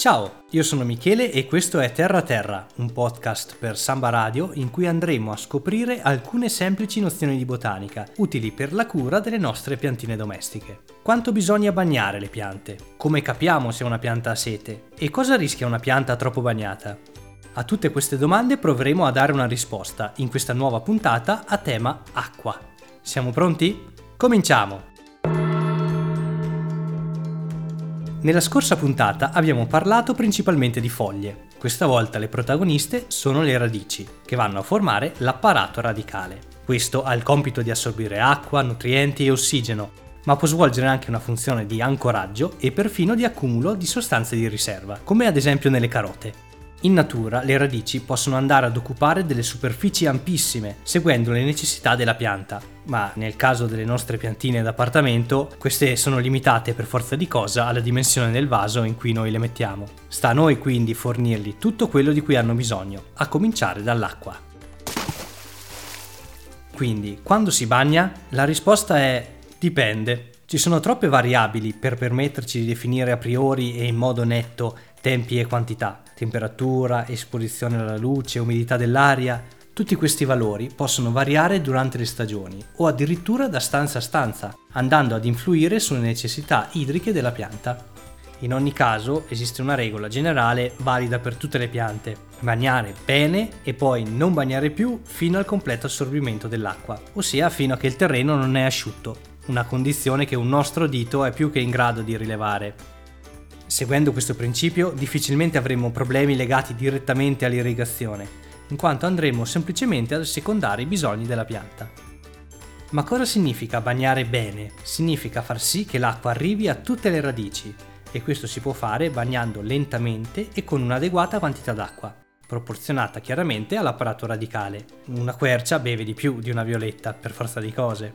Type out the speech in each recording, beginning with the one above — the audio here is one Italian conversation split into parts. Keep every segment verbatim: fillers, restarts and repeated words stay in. Ciao, io sono Michele e questo è Terra Terra, un podcast per Samba Radio in cui andremo a scoprire alcune semplici nozioni di botanica, utili per la cura delle nostre piantine domestiche. Quanto bisogna bagnare le piante? Come capiamo se una pianta ha sete? E cosa rischia una pianta troppo bagnata? A tutte queste domande proveremo a dare una risposta in questa nuova puntata a tema acqua. Siamo pronti? Cominciamo! Nella scorsa puntata abbiamo parlato principalmente di foglie. Questa volta le protagoniste sono le radici, che vanno a formare l'apparato radicale. Questo ha il compito di assorbire acqua, nutrienti e ossigeno, ma può svolgere anche una funzione di ancoraggio e perfino di accumulo di sostanze di riserva, come ad esempio nelle carote. In natura le radici possono andare ad occupare delle superfici ampissime, seguendo le necessità della pianta, ma nel caso delle nostre piantine d'appartamento, queste sono limitate per forza di cosa alla dimensione del vaso in cui noi le mettiamo. Sta a noi quindi fornirgli tutto quello di cui hanno bisogno, a cominciare dall'acqua. Quindi, quando si bagna? La risposta è dipende. Ci sono troppe variabili per permetterci di definire a priori e in modo netto tempi e quantità. Temperatura, esposizione alla luce, umidità dell'aria, tutti questi valori possono variare durante le stagioni o addirittura da stanza a stanza, andando ad influire sulle necessità idriche della pianta. In ogni caso esiste una regola generale valida per tutte le piante: bagnare bene e poi non bagnare più fino al completo assorbimento dell'acqua, ossia fino a che il terreno non è asciutto, una condizione che un nostro dito è più che in grado di rilevare. Seguendo questo principio, difficilmente avremo problemi legati direttamente all'irrigazione, in quanto andremo semplicemente ad assecondare i bisogni della pianta. Ma cosa significa bagnare bene? Significa far sì che l'acqua arrivi a tutte le radici, e questo si può fare bagnando lentamente e con un'adeguata quantità d'acqua, proporzionata chiaramente all'apparato radicale. Una quercia beve di più di una violetta, per forza di cose.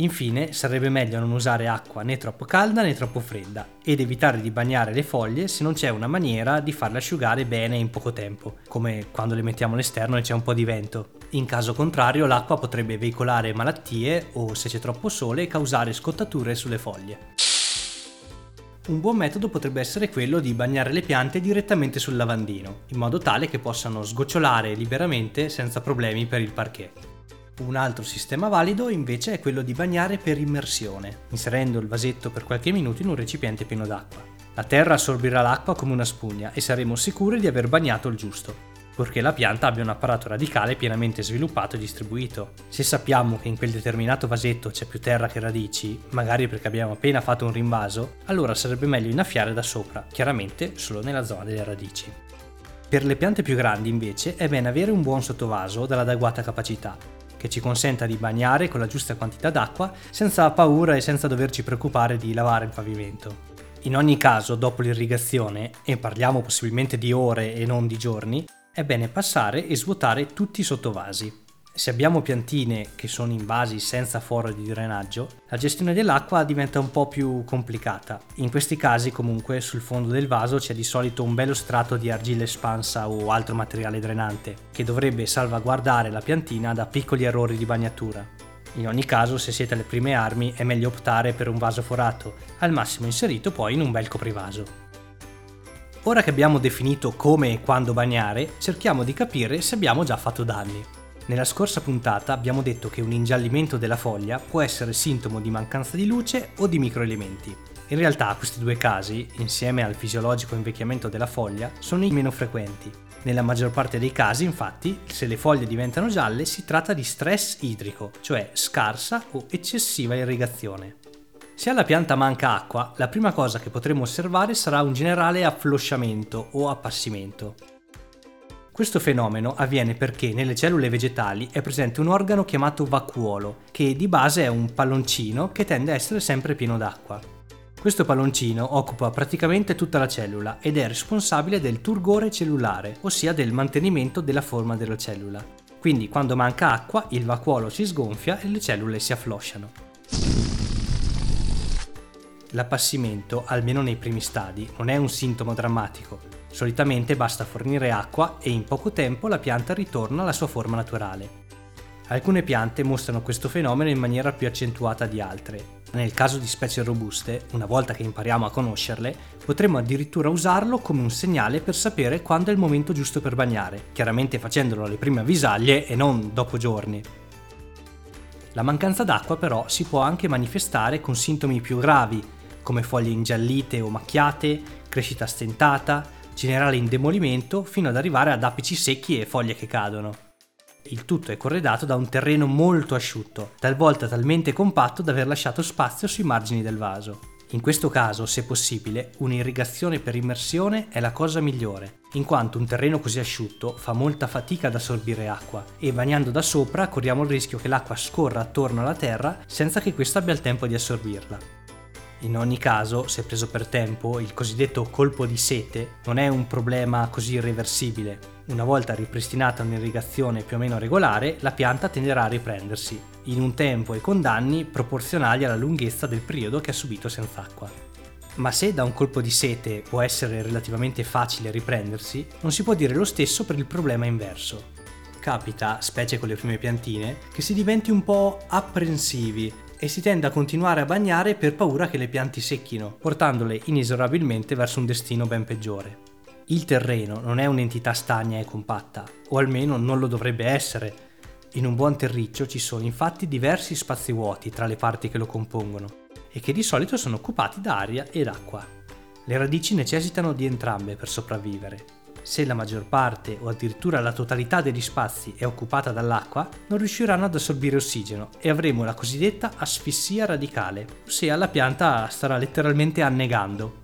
Infine, sarebbe meglio non usare acqua né troppo calda né troppo fredda ed evitare di bagnare le foglie se non c'è una maniera di farle asciugare bene in poco tempo, come quando le mettiamo all'esterno e c'è un po' di vento. In caso contrario, l'acqua potrebbe veicolare malattie o, se c'è troppo sole, causare scottature sulle foglie. Un buon metodo potrebbe essere quello di bagnare le piante direttamente sul lavandino, in modo tale che possano sgocciolare liberamente senza problemi per il parquet. Un altro sistema valido invece è quello di bagnare per immersione, inserendo il vasetto per qualche minuto in un recipiente pieno d'acqua. La terra assorbirà l'acqua come una spugna e saremo sicuri di aver bagnato il giusto, purché la pianta abbia un apparato radicale pienamente sviluppato e distribuito. Se sappiamo che in quel determinato vasetto c'è più terra che radici, magari perché abbiamo appena fatto un rinvaso, allora sarebbe meglio innaffiare da sopra, chiaramente solo nella zona delle radici. Per le piante più grandi invece è bene avere un buon sottovaso dall'adeguata capacità, che ci consenta di bagnare con la giusta quantità d'acqua senza paura e senza doverci preoccupare di lavare il pavimento. In ogni caso, dopo l'irrigazione, e parliamo possibilmente di ore e non di giorni, è bene passare e svuotare tutti i sottovasi. Se abbiamo piantine che sono in vasi senza foro di drenaggio, la gestione dell'acqua diventa un po' più complicata. In questi casi comunque sul fondo del vaso c'è di solito un bello strato di argilla espansa o altro materiale drenante, che dovrebbe salvaguardare la piantina da piccoli errori di bagnatura. In ogni caso, se siete alle prime armi, è meglio optare per un vaso forato, al massimo inserito poi in un bel coprivaso. Ora che abbiamo definito come e quando bagnare, cerchiamo di capire se abbiamo già fatto danni. Nella scorsa puntata abbiamo detto che un ingiallimento della foglia può essere sintomo di mancanza di luce o di microelementi. In realtà questi due casi, insieme al fisiologico invecchiamento della foglia, sono i meno frequenti. Nella maggior parte dei casi, infatti, se le foglie diventano gialle si tratta di stress idrico, cioè scarsa o eccessiva irrigazione. Se alla pianta manca acqua, la prima cosa che potremo osservare sarà un generale afflosciamento o appassimento. Questo fenomeno avviene perché nelle cellule vegetali è presente un organo chiamato vacuolo, che di base è un palloncino che tende a essere sempre pieno d'acqua. Questo palloncino occupa praticamente tutta la cellula ed è responsabile del turgore cellulare, ossia del mantenimento della forma della cellula. Quindi quando manca acqua il vacuolo si sgonfia e le cellule si afflosciano. L'appassimento, almeno nei primi stadi, non è un sintomo drammatico. Solitamente basta fornire acqua e in poco tempo la pianta ritorna alla sua forma naturale. Alcune piante mostrano questo fenomeno in maniera più accentuata di altre. Nel caso di specie robuste, una volta che impariamo a conoscerle, potremo addirittura usarlo come un segnale per sapere quando è il momento giusto per bagnare, chiaramente facendolo alle prime avvisaglie e non dopo giorni. La mancanza d'acqua però si può anche manifestare con sintomi più gravi, come foglie ingiallite o macchiate, crescita stentata, generale indebolimento, fino ad arrivare ad apici secchi e foglie che cadono. Il tutto è corredato da un terreno molto asciutto, talvolta talmente compatto da aver lasciato spazio sui margini del vaso. In questo caso, se possibile, un'irrigazione per immersione è la cosa migliore, in quanto un terreno così asciutto fa molta fatica ad assorbire acqua e bagnando da sopra corriamo il rischio che l'acqua scorra attorno alla terra senza che questa abbia il tempo di assorbirla. In ogni caso, se preso per tempo, il cosiddetto colpo di sete non è un problema così irreversibile. Una volta ripristinata un'irrigazione più o meno regolare, la pianta tenderà a riprendersi, in un tempo e con danni proporzionali alla lunghezza del periodo che ha subito senza acqua. Ma se da un colpo di sete può essere relativamente facile riprendersi, non si può dire lo stesso per il problema inverso. Capita, specie con le prime piantine, che si diventi un po' apprensivi e si tende a continuare a bagnare per paura che le piante secchino, portandole inesorabilmente verso un destino ben peggiore. Il terreno non è un'entità stagna e compatta, o almeno non lo dovrebbe essere. In un buon terriccio ci sono infatti diversi spazi vuoti tra le parti che lo compongono, e che di solito sono occupati da aria ed acqua. Le radici necessitano di entrambe per sopravvivere. Se la maggior parte o addirittura la totalità degli spazi è occupata dall'acqua, non riusciranno ad assorbire ossigeno e avremo la cosiddetta asfissia radicale, ossia la pianta starà letteralmente annegando.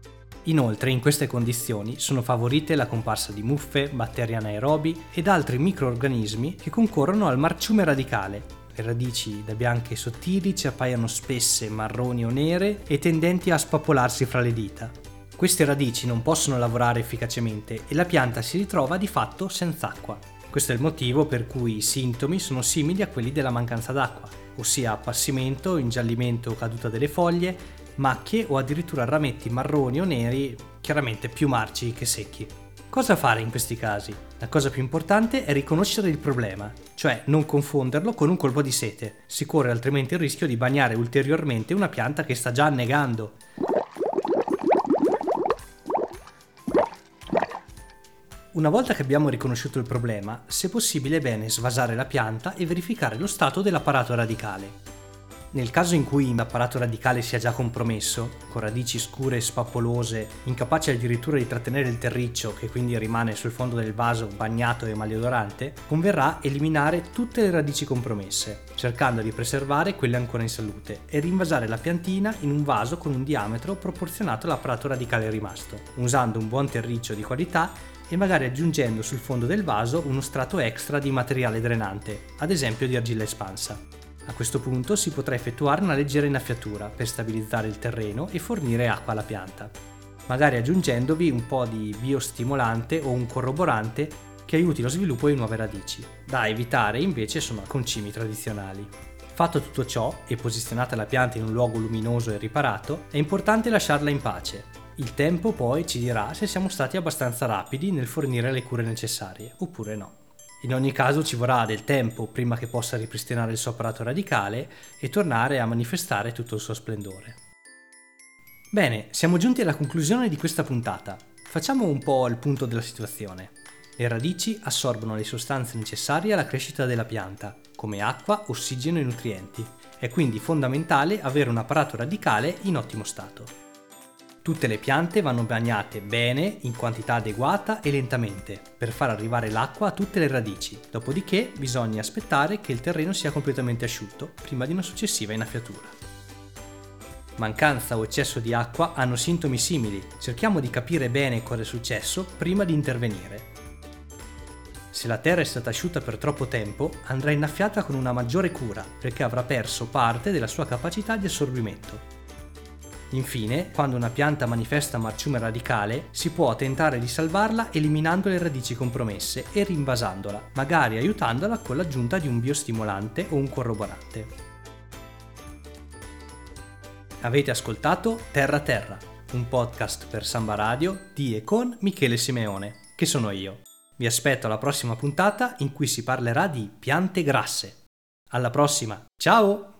Inoltre, in queste condizioni sono favorite la comparsa di muffe, batteri anaerobi ed altri microorganismi che concorrono al marciume radicale. Le radici, da bianche sottili, ci appaiono spesse, marroni o nere e tendenti a spappolarsi fra le dita. Queste radici non possono lavorare efficacemente e la pianta si ritrova di fatto senza acqua. Questo è il motivo per cui i sintomi sono simili a quelli della mancanza d'acqua, ossia appassimento, ingiallimento o caduta delle foglie, macchie o addirittura rametti marroni o neri, chiaramente più marci che secchi. Cosa fare in questi casi? La cosa più importante è riconoscere il problema, cioè non confonderlo con un colpo di sete. Si corre altrimenti il rischio di bagnare ulteriormente una pianta che sta già annegando. Una volta che abbiamo riconosciuto il problema, se possibile è bene svasare la pianta e verificare lo stato dell'apparato radicale. Nel caso in cui l'apparato radicale sia già compromesso, con radici scure e spappolose, incapace addirittura di trattenere il terriccio che quindi rimane sul fondo del vaso bagnato e maleodorante, converrà eliminare tutte le radici compromesse, cercando di preservare quelle ancora in salute e rinvasare la piantina in un vaso con un diametro proporzionato all'apparato radicale rimasto, usando un buon terriccio di qualità e magari aggiungendo sul fondo del vaso uno strato extra di materiale drenante, ad esempio di argilla espansa. A questo punto si potrà effettuare una leggera innaffiatura per stabilizzare il terreno e fornire acqua alla pianta, magari aggiungendovi un po' di biostimolante o un corroborante che aiuti lo sviluppo di nuove radici. Da evitare invece sono concimi tradizionali. Fatto tutto ciò e posizionata la pianta in un luogo luminoso e riparato, è importante lasciarla in pace. Il tempo poi ci dirà se siamo stati abbastanza rapidi nel fornire le cure necessarie oppure no. In ogni caso ci vorrà del tempo prima che possa ripristinare il suo apparato radicale e tornare a manifestare tutto il suo splendore. Bene, siamo giunti alla conclusione di questa puntata. Facciamo un po' il punto della situazione. Le radici assorbono le sostanze necessarie alla crescita della pianta, come acqua, ossigeno e nutrienti. È quindi fondamentale avere un apparato radicale in ottimo stato. Tutte le piante vanno bagnate bene, in quantità adeguata e lentamente, per far arrivare l'acqua a tutte le radici, dopodiché bisogna aspettare che il terreno sia completamente asciutto prima di una successiva innaffiatura. Mancanza o eccesso di acqua hanno sintomi simili, cerchiamo di capire bene cosa è successo prima di intervenire. Se la terra è stata asciutta per troppo tempo, andrà innaffiata con una maggiore cura, perché avrà perso parte della sua capacità di assorbimento. Infine, quando una pianta manifesta marciume radicale, si può tentare di salvarla eliminando le radici compromesse e rinvasandola, magari aiutandola con l'aggiunta di un biostimolante o un corroborante. Avete ascoltato Terra Terra, un podcast per Samba Radio di e con Michele Simeone, che sono io. Vi aspetto alla prossima puntata in cui si parlerà di piante grasse. Alla prossima, ciao!